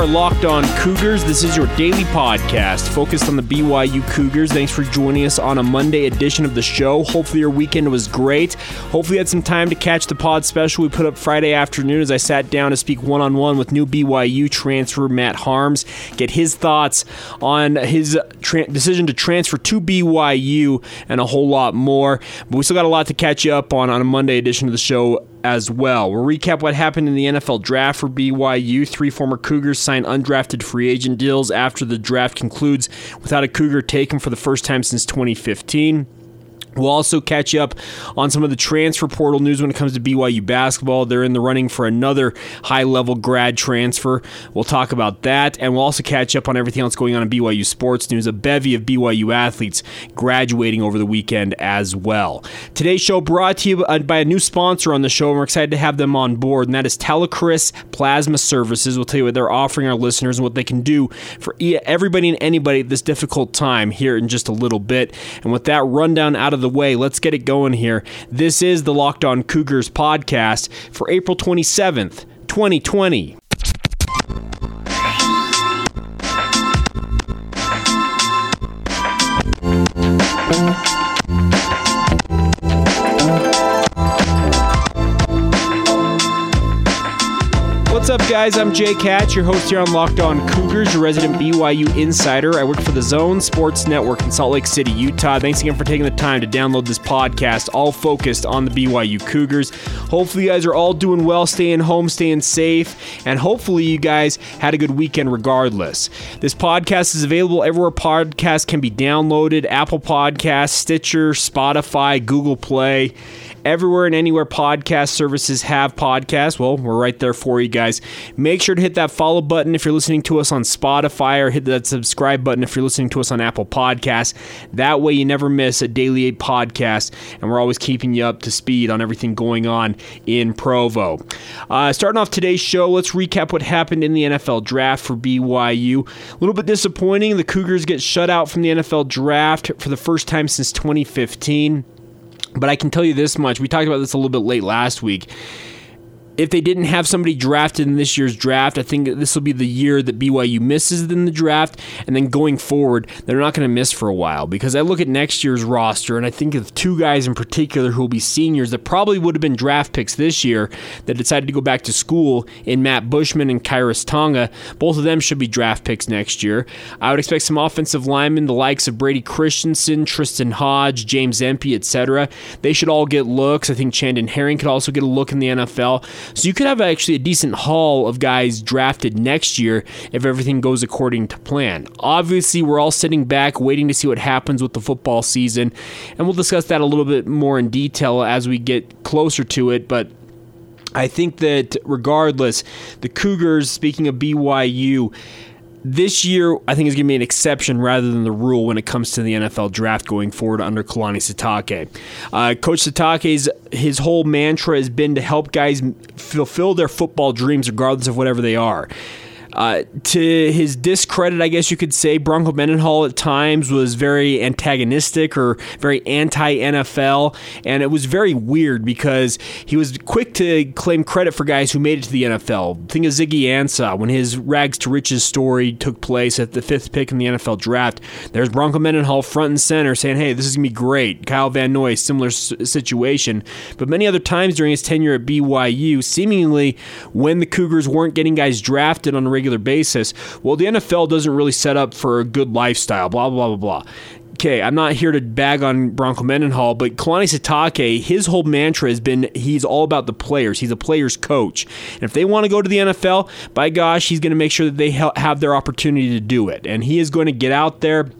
Locked On Cougars. This is your daily podcast focused on the BYU Cougars. Thanks for joining us on a Monday edition of the show. Hopefully your weekend was great. Hopefully you had some time to catch the pod special we put up Friday afternoon as I sat down to speak one-on-one with new BYU transfer Matt Harms, get his thoughts on his decision to transfer to BYU and a whole lot more. But we still got a lot to catch you up on a Monday edition of the show as well. We'll recap what happened in the NFL draft for BYU. Three former Cougars sign undrafted free agent deals after the draft concludes without a Cougar taken for the first time since 2015. We'll also catch you up on some of the transfer portal news when it comes to BYU basketball. They're in the running for another high-level grad transfer. We'll talk about that, and we'll also catch up on everything else going on in BYU sports news. A bevy of BYU athletes graduating over the weekend as well. Today's show brought to you by a new sponsor on the show, and we're excited to have them on board, and that is Telecris Plasma Services. We'll tell you what they're offering our listeners and what they can do for everybody and anybody at this difficult time here in just a little bit. And with that rundown out of the way, let's get it going here. This is the Locked On Cougars podcast for April 27th, 2020. What's up, guys? I'm Jay Katz, your host here on Locked On Cougars, your resident BYU insider. I work for The Zone Sports Network in Salt Lake City, Utah. Thanks again for taking the time to download this podcast, all focused on the BYU Cougars. Hopefully you guys are all doing well, staying home, staying safe, and hopefully you guys had a good weekend regardless. This podcast is available everywhere podcasts can be downloaded: Apple Podcasts, Stitcher, Spotify, Google Play. Everywhere and anywhere podcast services have podcasts, well, we're right there for you guys. Make sure to hit that follow button if you're listening to us on Spotify, or hit that subscribe button if you're listening to us on Apple Podcasts. That way you never miss a daily podcast, and we're always keeping you up to speed on everything going on in Provo. Starting off today's show, let's recap what happened in the NFL draft for BYU. A little bit disappointing. The Cougars get shut out from the NFL draft for the first time since 2015. But I can tell you this much. We talked about this a little bit late last week. If they didn't have somebody drafted in this year's draft, I think this will be the year that BYU misses in the draft. And then going forward, they're not going to miss for a while, because I look at next year's roster and I think of two guys in particular who will be seniors that probably would have been draft picks this year that decided to go back to school in Matt Bushman and Kairos Tonga. Both of them should be draft picks next year. I would expect some offensive linemen, the likes of Brady Christensen, Tristan Hodge, James Empey, etc. They should all get looks. I think Chandon Herring could also get a look in the NFL. So you could have actually a decent haul of guys drafted next year if everything goes according to plan. Obviously, we're all sitting back waiting to see what happens with the football season, and we'll discuss that a little bit more in detail as we get closer to it, but I think that regardless, the Cougars, speaking of BYU, this year, I think, is going to be an exception rather than the rule when it comes to the NFL draft going forward under Kalani Sitake. Coach Sitake's his whole mantra has been to help guys fulfill their football dreams regardless of whatever they are. To his discredit, I guess you could say, Bronco Mendenhall at times was very antagonistic or very anti-NFL, and it was very weird because he was quick to claim credit for guys who made it to the NFL. Think of Ziggy Ansah when his rags to riches story took place at the fifth pick in the NFL draft. There's Bronco Mendenhall front and center saying, hey, this is going to be great. Kyle Van Noy, similar situation. But many other times during his tenure at BYU, seemingly when the Cougars weren't getting guys drafted on a regular basis, well, the NFL doesn't really set up for a good lifestyle, blah, blah, blah, blah. Okay, I'm not here to bag on Bronco Mendenhall, but Kalani Sitake, his whole mantra has been he's all about the players. He's a player's coach. And if they want to go to the NFL, by gosh, he's going to make sure that they have their opportunity to do it. And he is going to get out there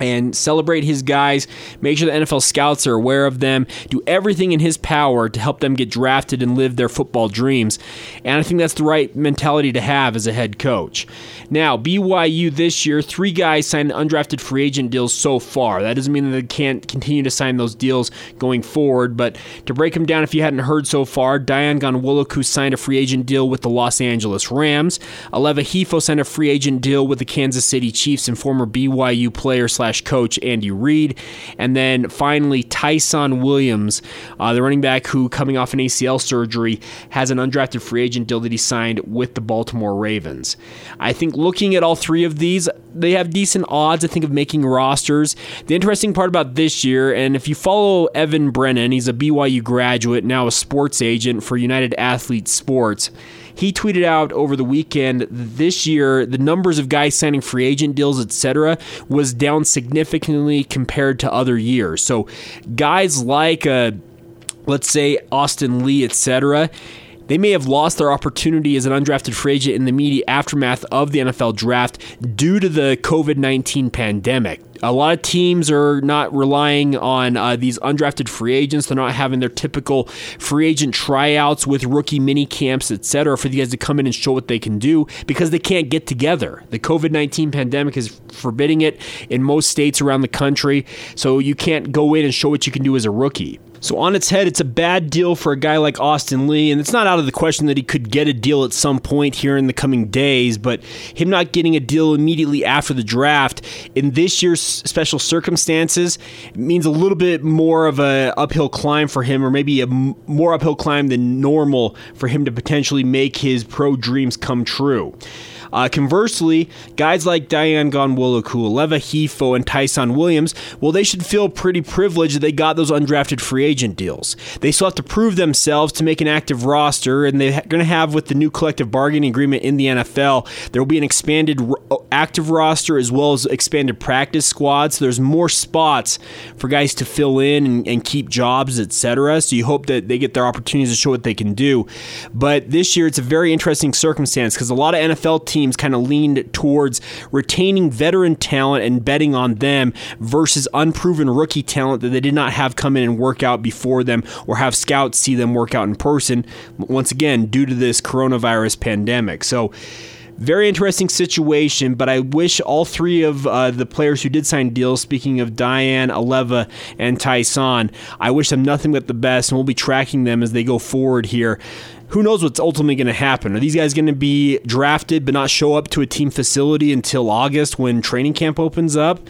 and celebrate his guys, make sure the NFL scouts are aware of them, do everything in his power to help them get drafted and live their football dreams. And I think that's the right mentality to have as a head coach. Now, BYU this year, 3 guys signed undrafted free agent deals so far. That doesn't mean that they can't continue to sign those deals going forward, but to break them down if you hadn't heard so far, Dayan Ghanwoloku signed a free agent deal with the Los Angeles Rams. Aleva Hifo signed a free agent deal with the Kansas City Chiefs and former BYU player /coach Andy Reid. And then finally, Tyson Williams, the running back who, coming off an ACL surgery, has an undrafted free agent deal that he signed with the Baltimore Ravens. I think looking at all 3 of these, they have decent odds, I think, of making rosters. The interesting part about this year, and if you follow Evan Brennan, he's a BYU graduate, now a sports agent for United Athletes Sports. He tweeted out over the weekend, this year, the numbers of guys signing free agent deals, etc., was down significantly compared to other years. So guys like, let's say, Austin Lee, etc., they may have lost their opportunity as an undrafted free agent in the immediate aftermath of the NFL draft due to the COVID-19 pandemic. A lot of teams are not relying on these undrafted free agents. They're not having their typical free agent tryouts with rookie mini camps, etc., for these guys to come in and show what they can do because they can't get together. The COVID-19 pandemic is forbidding it in most states around the country, so you can't go in and show what you can do as a rookie. So on its head, it's a bad deal for a guy like Austin Lee, and it's not out of the question that he could get a deal at some point here in the coming days, but him not getting a deal immediately after the draft in this year's special circumstances means a little bit more of an uphill climb for him, or maybe a more uphill climb than normal for him to potentially make his pro dreams come true. Conversely, guys like Dayan Ghanwoloku, Aleva Hifo, and Tyson Williams, well, they should feel pretty privileged that they got those undrafted free agent deals. They still have to prove themselves to make an active roster, and they're going to have, with the new collective bargaining agreement in the NFL, there will be an expanded active roster as well as expanded practice squads. So there's more spots for guys to fill in and keep jobs, etc. So you hope that they get their opportunities to show what they can do. But this year, it's a very interesting circumstance because a lot of NFL teams kind of leaned towards retaining veteran talent and betting on them versus unproven rookie talent that they did not have come in and work out before them or have scouts see them work out in person, once again, due to this coronavirus pandemic. So very interesting situation, but I wish all 3 of the players who did sign deals, speaking of Dayan, Aleva, and Tyson, I wish them nothing but the best, and we'll be tracking them as they go forward here. Who knows what's ultimately going to happen? Are these guys going to be drafted but not show up to a team facility until August when training camp opens up?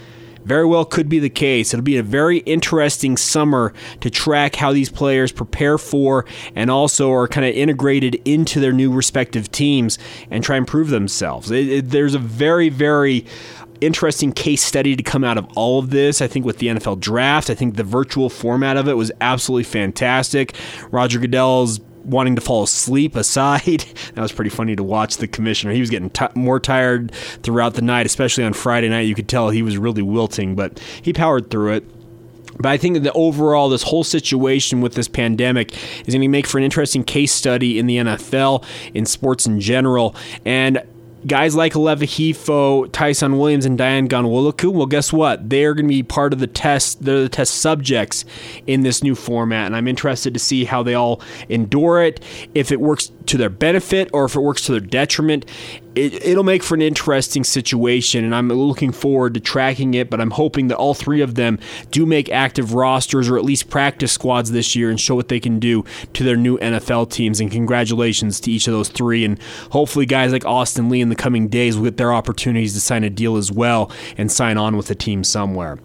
Very well could be the case. It'll be a very interesting summer to track how these players prepare for and also are kind of integrated into their new respective teams and try and prove themselves. There's a very, very interesting case study to come out of all of this, I think, with the NFL draft. I think the virtual format of it was absolutely fantastic. Roger Goodell's wanting to fall asleep aside. That was pretty funny to watch the commissioner. He was getting more tired throughout the night, especially on Friday night. You could tell he was really wilting, but he powered through it. But I think that overall, this whole situation with this pandemic is going to make for an interesting case study in the NFL, in sports in general. And guys like Aleva Hifo, Tyson Williams, and Dayan Ghanwoloku, well, guess what? They are going to be part of the test. They're the test subjects in this new format, and I'm interested to see how they all endure it, if it works to their benefit or if it works to their detriment. It'll make for an interesting situation, and I'm looking forward to tracking it, but I'm hoping that all 3 of them do make active rosters or at least practice squads this year and show what they can do to their new NFL teams, and congratulations to each of those 3, and hopefully guys like Austin Lee in the coming days will get their opportunities to sign a deal as well and sign on with a team somewhere.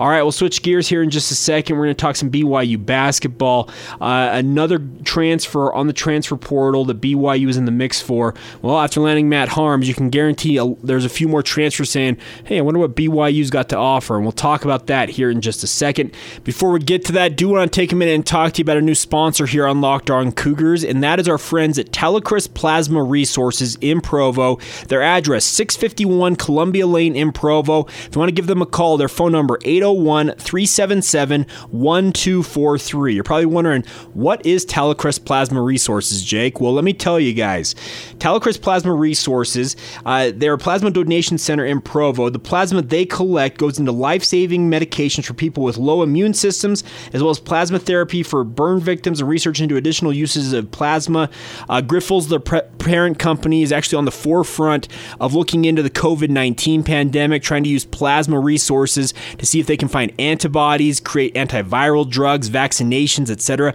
All right, we'll switch gears here in just a second. We're going to talk some BYU basketball. Another transfer on the transfer portal that BYU is in the mix for. Well, after landing Matt Harms, you can guarantee there's a few more transfers saying, hey, I wonder what BYU's got to offer, and we'll talk about that here in just a second. Before we get to that, do want to take a minute and talk to you about a new sponsor here on Locked On Cougars, and that is our friends at Telecris Plasma Resources in Provo. Their address, 651 Columbia Lane in Provo. If you want to give them a call, their phone number, 801-377-1243. You're probably wondering, what is Telecris Plasma Resources, Jake? Well, let me tell you guys. Telecris Plasma Resources sources. They're a plasma donation center in Provo. The plasma they collect goes into life-saving medications for people with low immune systems, as well as plasma therapy for burn victims and research into additional uses of plasma. Grifols, their parent company, is actually on the forefront of looking into the COVID-19 pandemic, trying to use plasma resources to see if they can find antibodies, create antiviral drugs, vaccinations, etc.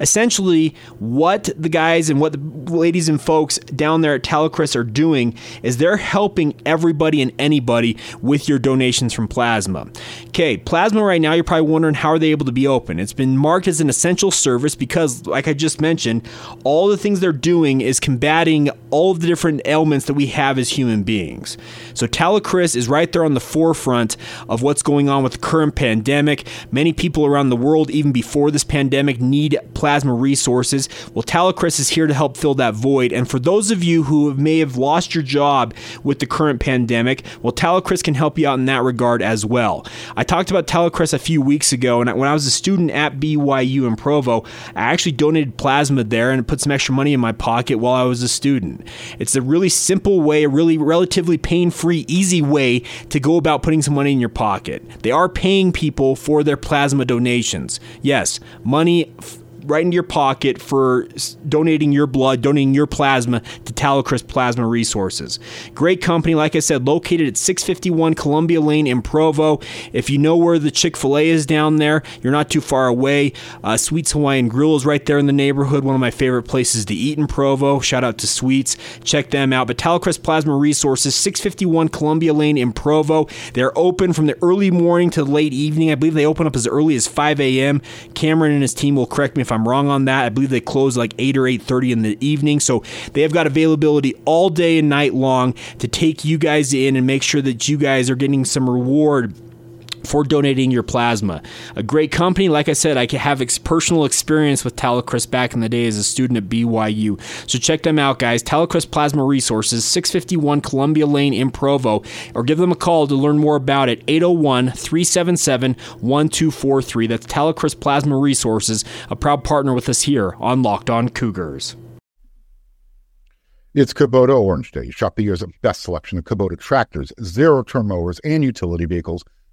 Essentially, what the guys and what the ladies and folks down there at Tallacriss are doing is they're helping everybody and anybody with your donations from plasma. Okay, plasma right now, you're probably wondering how are they able to be open. It's been marked as an essential service because, like I just mentioned, all the things they're doing is combating all of the different ailments that we have as human beings. So Tallacriss is right there on the forefront of what's going on with the current pandemic. Many people around the world, even before this pandemic, need plasma resources. Well, Tallacriss is here to help fill that void. And for those of you who may have lost your job with the current pandemic, well, Tallacriss can help you out in that regard as well. I talked about Tallacriss a few weeks ago, and when I was a student at BYU in Provo, I actually donated plasma there and put some extra money in my pocket while I was a student. It's a really simple way, a really relatively pain-free, easy way to go about putting some money in your pocket. They are paying people for their plasma donations. Yes, money right into your pocket for donating your blood, donating your plasma to Tallacriss Plasma Resources. Great company, like I said, located at 651 Columbia Lane in Provo. If you know where the Chick-fil-A is down there, you're not too far away. Sweets Hawaiian Grill is right there in the neighborhood, one of my favorite places to eat in Provo. Shout out to Sweets. Check them out. But Tallacriss Plasma Resources, 651 Columbia Lane in Provo. They're open from the early morning to late evening. I believe they open up as early as 5 a.m. Cameron and his team will correct me if I'm wrong on that. I believe they close like 8 or 8:30 in the evening, so they have got availability all day and night long to take you guys in and make sure that you guys are getting some reward for donating your plasma. A great company. Like I said, I have personal experience with Tallacriss back in the day as a student at BYU. So check them out, guys. Tallacriss Plasma Resources, 651 Columbia Lane in Provo, or give them a call to learn more about it, 801-377-1243. That's Tallacriss Plasma Resources, a proud partner with us here on Locked On Cougars. It's Kubota Orange Day. Shop the year's best selection of Kubota tractors, zero-turn mowers, and utility vehicles,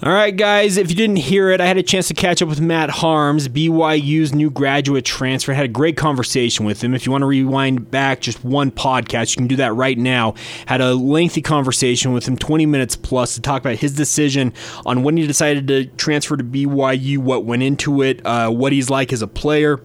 All right, guys, if you didn't hear it, I had a chance to catch up with Matt Harms, BYU's new graduate transfer. I had a great conversation with him. If you want to rewind back just one podcast, you can do that right now. Had a lengthy conversation with him, 20 minutes plus, to talk about his decision on when he decided to transfer to BYU, what went into it, what he's like as a player,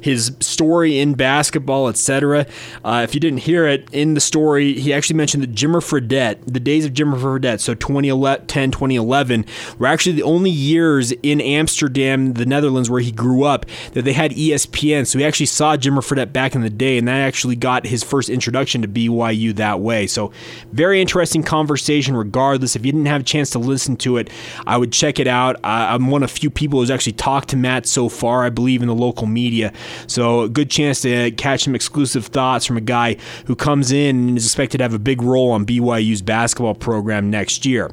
his story in basketball, etc. If you didn't hear it, in the story, he actually mentioned that Jimmer Fredette, the days of Jimmer Fredette, so 2010, 2011, were actually the only years in Amsterdam, the Netherlands, where he grew up, that they had ESPN. So he actually saw Jimmer Fredette back in the day, and that actually got his first introduction to BYU that way. So very interesting conversation regardless. If you didn't have a chance to listen to it, I would check it out. I'm one of few people who's actually talked to Matt so far, I believe, in the local media. So a good chance to catch some exclusive thoughts from a guy who comes in and is expected to have a big role on BYU's basketball program next year.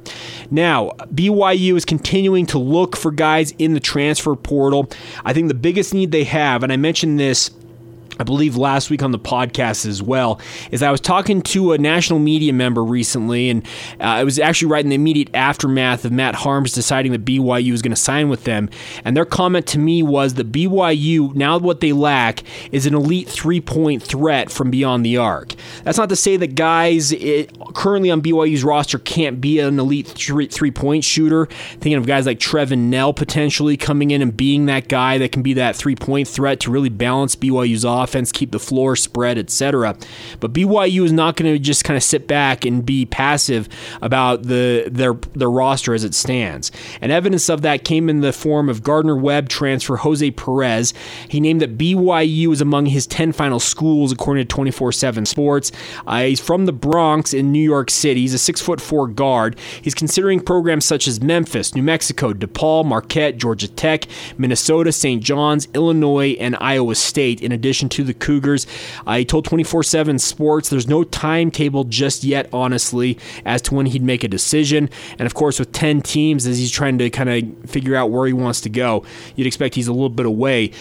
Now, BYU is continuing to look for guys in the transfer portal. I think the biggest need they have, and I mentioned this, I believe, last week on the podcast as well, is I was talking to a national media member recently, and I was actually right in the immediate aftermath of Matt Harms deciding that BYU was going to sign with them, and their comment to me was that BYU, now what they lack is an elite three-point threat from beyond the arc. That's not to say that guys currently on BYU's roster can't be an elite three-point shooter. Thinking of guys like Trevin Nell potentially coming in and being that guy that can be that three-point threat to really balance BYU's offense. offense, keep the floor spread, etc. But BYU is not going to just kind of sit back and be passive about their roster as it stands. And evidence of that came in the form of Gardner-Webb transfer Jose Perez. He named that BYU is among his 10 final schools, according to 24/7 Sports. He's from the Bronx in New York City. He's a 6'4" guard. He's considering programs such as Memphis, New Mexico, DePaul, Marquette, Georgia Tech, Minnesota, St. John's, Illinois, and Iowa State, in addition to the Cougars. He told 24/7 Sports there's no timetable just yet, honestly, as to when he'd make a decision. And of course, with 10 teams, as he's trying to kind of figure out where he wants to go, you'd expect he's a little bit away.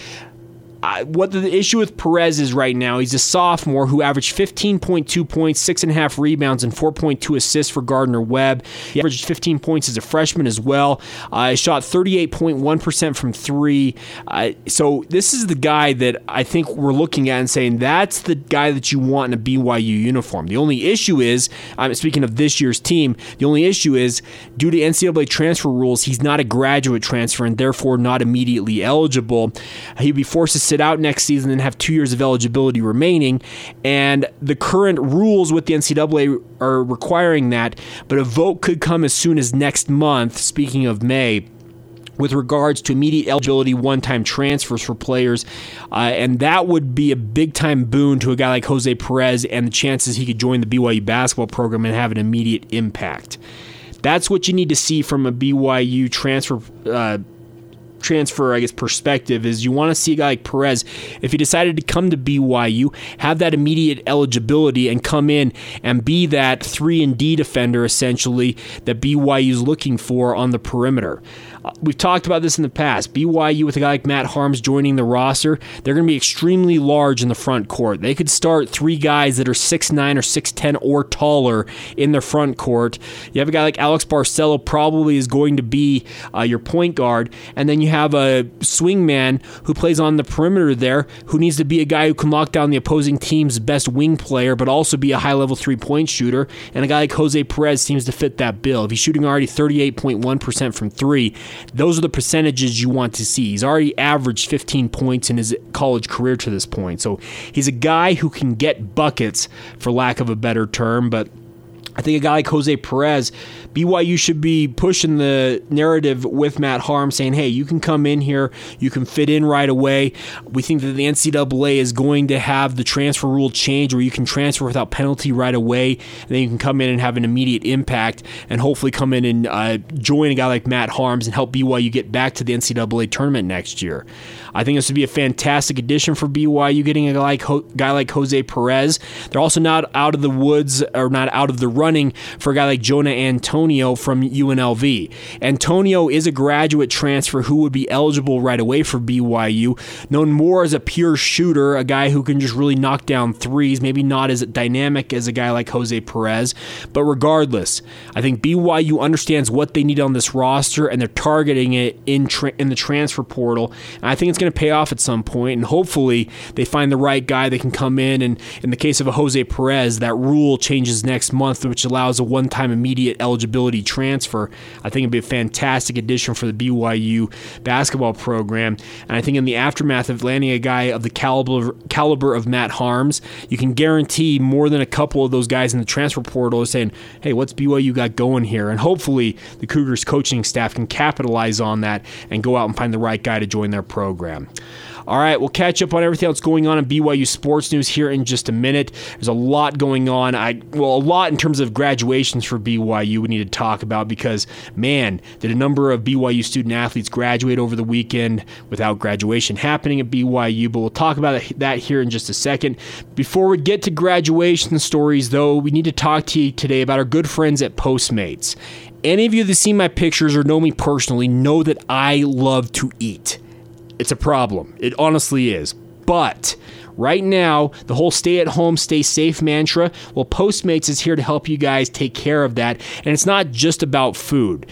What the issue with Perez is right now, he's a sophomore who averaged 15.2 points, 6.5 rebounds, and 4.2 assists for Gardner-Webb. He averaged 15 points as a freshman as well. He shot 38.1% from three. So this is the guy that I think we're looking at and saying that's the guy that you want in a BYU uniform. The only issue is, speaking of this year's team, the only issue is due to NCAA transfer rules, he's not a graduate transfer and therefore not immediately eligible. He'd be forced to sit out next season and have 2 years of eligibility remaining, and the current rules with the NCAA are requiring that, but a vote could come as soon as next month, speaking of May, with regards to immediate eligibility one-time transfers for players, and that would be a big-time boon to a guy like Jose Perez and the chances he could join the BYU basketball program and have an immediate impact. That's what you need to see from a BYU transfer perspective, is you want to see a guy like Perez, if he decided to come to BYU, have that immediate eligibility and come in and be that 3-and-D defender, essentially, that BYU is looking for on the perimeter. We've talked about this in the past. BYU, with a guy like Matt Harms joining the roster, they're going to be extremely large in the front court. They could start three guys that are 6'9" or 6'10" or taller in their front court. You have a guy like Alex Barcelo, probably is going to be your point guard, and then you have a swingman who plays on the perimeter there, who needs to be a guy who can lock down the opposing team's best wing player, but also be a high-level three-point shooter, and a guy like Jose Perez seems to fit that bill. If he's shooting already 38.1% from three, those are the percentages you want to see. He's already averaged 15 points in his college career to this point, so he's a guy who can get buckets, for lack of a better term, but I think a guy like Jose Perez, BYU should be pushing the narrative with Matt Harms, saying, hey, you can come in here, you can fit in right away. We think that the NCAA is going to have the transfer rule change where you can transfer without penalty right away, and then you can come in and have an immediate impact and hopefully come in and join a guy like Matt Harms and help BYU get back to the NCAA tournament next year. I think this would be a fantastic addition for BYU, getting a guy like Jose Perez. They're also not out of the woods, or not out of the running for a guy like Jonah Antonio from UNLV. Antonio is a graduate transfer who would be eligible right away for BYU, known more as a pure shooter, a guy who can just really knock down threes, maybe not as dynamic as a guy like Jose Perez. But regardless, I think BYU understands what they need on this roster, and they're targeting it in the transfer portal. And I think it's going to pay off at some point, and hopefully they find the right guy that can come in, and in the case of a Jose Perez, that rule changes next month, which allows a one-time immediate eligibility transfer. I think it'd be a fantastic addition for the BYU basketball program, and I think in the aftermath of landing a guy of the caliber of Matt Harms, you can guarantee more than a couple of those guys in the transfer portal are saying, hey, what's BYU got going here? And hopefully the Cougars coaching staff can capitalize on that and go out and find the right guy to join their program. All right, we'll catch up on everything that's going on in BYU sports news here in just a minute. There's a lot going on. A lot in terms of graduations for BYU we need to talk about, because, man, did a number of BYU student-athletes graduate over the weekend without graduation happening at BYU, but we'll talk about that here in just a second. Before we get to graduation stories, though, we need to talk to you today about our good friends at Postmates. Any of you that see my pictures or know me personally know that I love to eat. It's a problem. It honestly is. But right now, the whole stay at home, stay safe mantra, well, Postmates is here to help you guys take care of that. And it's not just about food.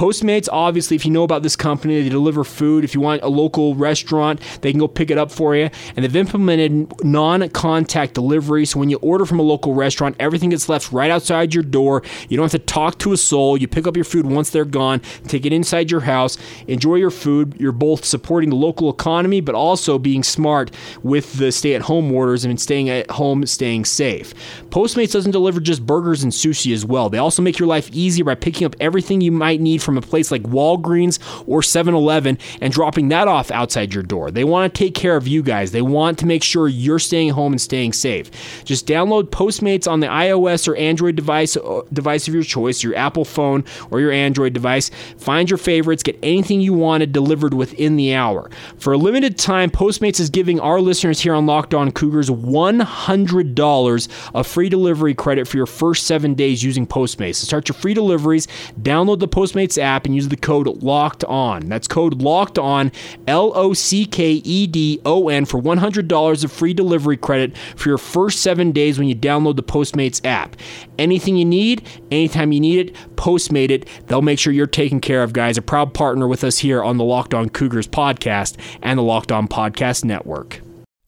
Postmates, obviously, if you know about this company, they deliver food. If you want a local restaurant, they can go pick it up for you. And they've implemented non-contact delivery. So when you order from a local restaurant, everything gets left right outside your door. You don't have to talk to a soul. You pick up your food once they're gone, take it inside your house, enjoy your food. You're both supporting the local economy, but also being smart with the stay-at-home orders and staying at home, staying safe. Postmates doesn't deliver just burgers and sushi as well. They also make your life easier by picking up everything you might need from a place like Walgreens or 7-Eleven and dropping that off outside your door. They want to take care of you guys. They want to make sure you're staying home and staying safe. Just download Postmates on the iOS or Android device of your choice, your Apple phone or your Android device. Find your favorites, get anything you wanted delivered within the hour. For a limited time, Postmates is giving our listeners here on Locked On Cougars $100 of free delivery credit for your first 7 days using Postmates. To start your free deliveries, download the Postmates app and use the code LOCKEDON. That's code LOCKEDON, LOCKEDON, for $100 of free delivery credit for your first 7 days when you download the Postmates app. Anything you need, anytime you need it, Postmate it. They'll make sure you're taken care of, guys. A proud partner with us here on the Locked On Cougars podcast and the Locked On Podcast Network.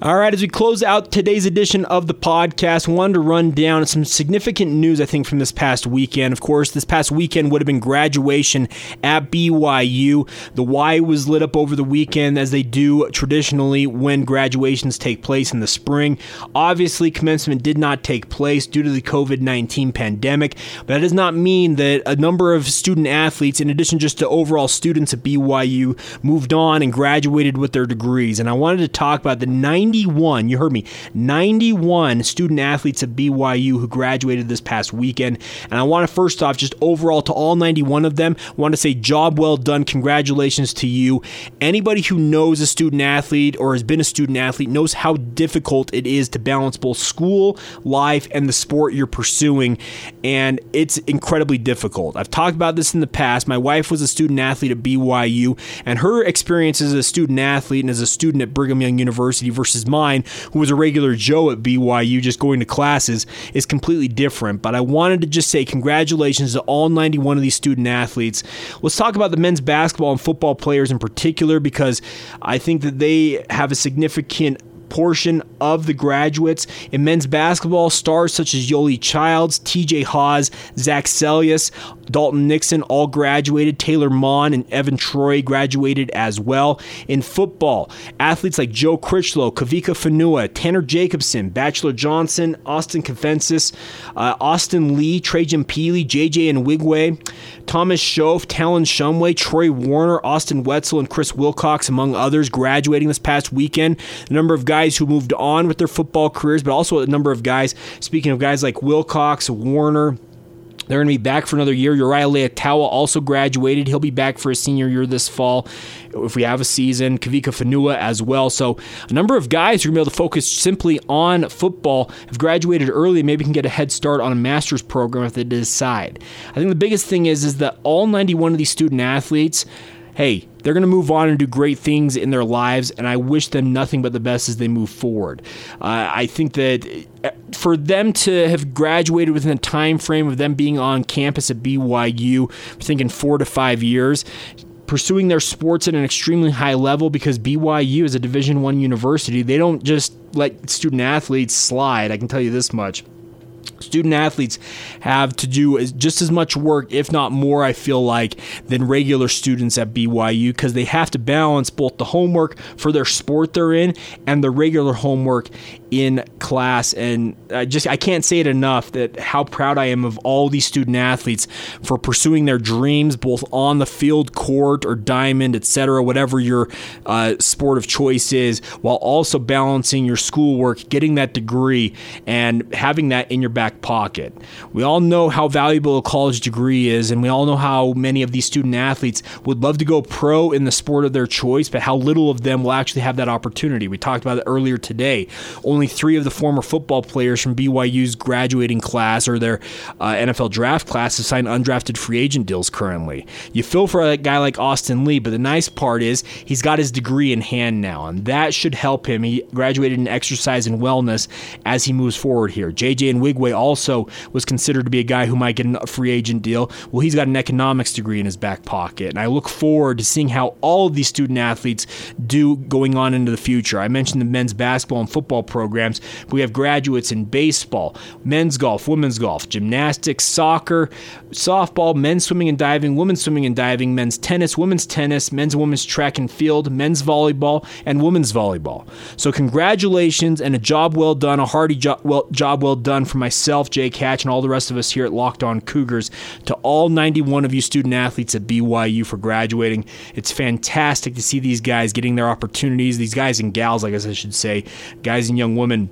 All right, as we close out today's edition of the podcast, I wanted to run down some significant news, I think, from this past weekend. Of course, this past weekend would have been graduation at BYU. The Y was lit up over the weekend, as they do traditionally when graduations take place in the spring. Obviously, commencement did not take place due to the COVID-19 pandemic, but that does not mean that a number of student athletes, in addition just to overall students at BYU, moved on and graduated with their degrees. And I wanted to talk about the 91, you heard me, 91 student-athletes at BYU who graduated this past weekend. And I want to, first off, just overall to all 91 of them, I want to say job well done. Congratulations to you. Anybody who knows a student-athlete or has been a student-athlete knows how difficult it is to balance both school, life, and the sport you're pursuing. And it's incredibly difficult. I've talked about this in the past. My wife was a student-athlete at BYU, and her experience as a student-athlete and as a student at Brigham Young University versus mine, who was a regular Joe at BYU just going to classes, is completely different. But I wanted to just say congratulations to all 91 of these student athletes. Let's talk about the men's basketball and football players in particular, because I think that they have a significant portion of the graduates. In men's basketball, stars such as Yoli Childs, TJ Haas, Zach Selyus, Dalton Nixon all graduated. Taylor Mon and Evan Troy graduated as well. In football, athletes like Joe Critchlow, Kavika Fanua, Tanner Jacobson, Bachelor Johnson, Austin Confensis, Austin Lee, Trajan Peely, JJ Nwigwe, Thomas Schoaf, Talon Shumway, Troy Warner, Austin Wetzel, and Chris Wilcox, among others, graduating this past weekend. A number of guys who moved on with their football careers, but also a number of guys, speaking of guys like Wilcox, Warner, they're going to be back for another year. Uriah Leatawa also graduated. He'll be back for his senior year this fall if we have a season. Kavika Fanua as well. So a number of guys who are going to be able to focus simply on football have graduated early and maybe can get a head start on a master's program if they decide. I think the biggest thing is that all 91 of these student athletes, hey, they're going to move on and do great things in their lives, and I wish them nothing but the best as they move forward. I think that for them to have graduated within the time frame of them being on campus at BYU, I'm thinking 4 to 5 years, pursuing their sports at an extremely high level, because BYU is a Division I university. They don't just let student-athletes slide, I can tell you this much. Student-athletes have to do just as much work, if not more, I feel like, than regular students at BYU, because they have to balance both the homework for their sport they're in and the regular homework in class. And I can't say it enough that how proud I am of all these student-athletes for pursuing their dreams, both on the field, court, or diamond, etc., whatever your sport of choice is, while also balancing your schoolwork, getting that degree, and having that in your back back pocket. We all know how valuable a college degree is, and we all know how many of these student athletes would love to go pro in the sport of their choice, but how little of them will actually have that opportunity. We talked about it earlier today. Only 3 of the former football players from BYU's graduating class or their NFL draft class have signed undrafted free agent deals currently. You feel for a guy like Austin Lee, but the nice part is he's got his degree in hand now, and that should help him. He graduated in exercise and wellness as he moves forward here. JJ Nwigwe also was considered to be a guy who might get a free agent deal. Well, he's got an economics degree in his back pocket, and I look forward to seeing how all of these student athletes do going on into the future. I mentioned the men's basketball and football programs, but we have graduates in baseball, men's golf, women's golf, gymnastics, soccer, softball, men's swimming and diving, women's swimming and diving, men's tennis, women's tennis, men's and women's track and field, men's volleyball, and women's volleyball. So congratulations and a job well done, a hearty job well done for myself, Jay Catch, and all the rest of us here at Locked On Cougars, to all 91 of you student athletes at BYU for graduating. It's fantastic to see these guys getting their opportunities, these guys and gals, I guess I should say, guys and young women,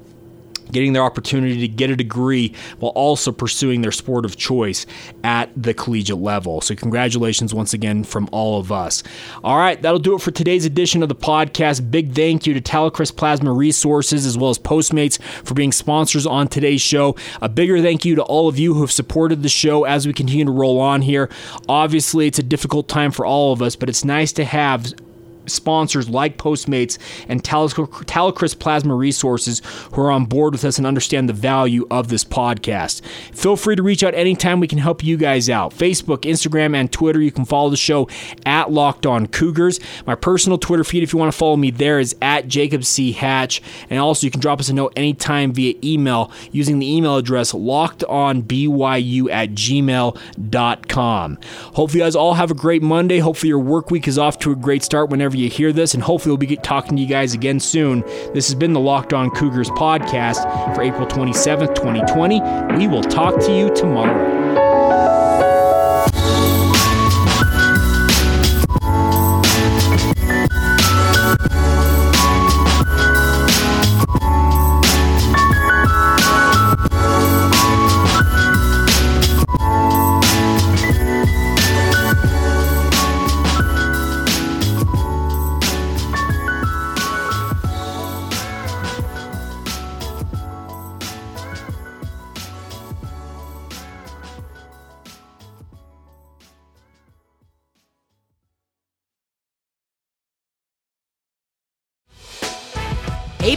getting their opportunity to get a degree while also pursuing their sport of choice at the collegiate level. So congratulations once again from all of us. All right, that'll do it for today's edition of the podcast. Big thank you to Talacrest Plasma Resources as well as Postmates for being sponsors on today's show. A bigger thank you to all of you who have supported the show as we continue to roll on here. Obviously, it's a difficult time for all of us, but it's nice to have sponsors like Postmates and Talacrest Plasma Resources who are on board with us and understand the value of this podcast. Feel free to reach out anytime. We can help you guys out. Facebook, Instagram, and Twitter. You can follow the show at Locked On Cougars. My personal Twitter feed, if you want to follow me there, is at Jacob C. Hatch. And also, you can drop us a note anytime via email using the email address lockedonbyu@gmail.com. Hopefully, you guys all have a great Monday. Hopefully, your work week is off to a great start whenever you hear this, and hopefully we'll be talking to you guys again soon. This has been the Locked On Cougars podcast for April 27th, 2020. We will talk to you tomorrow. Hey,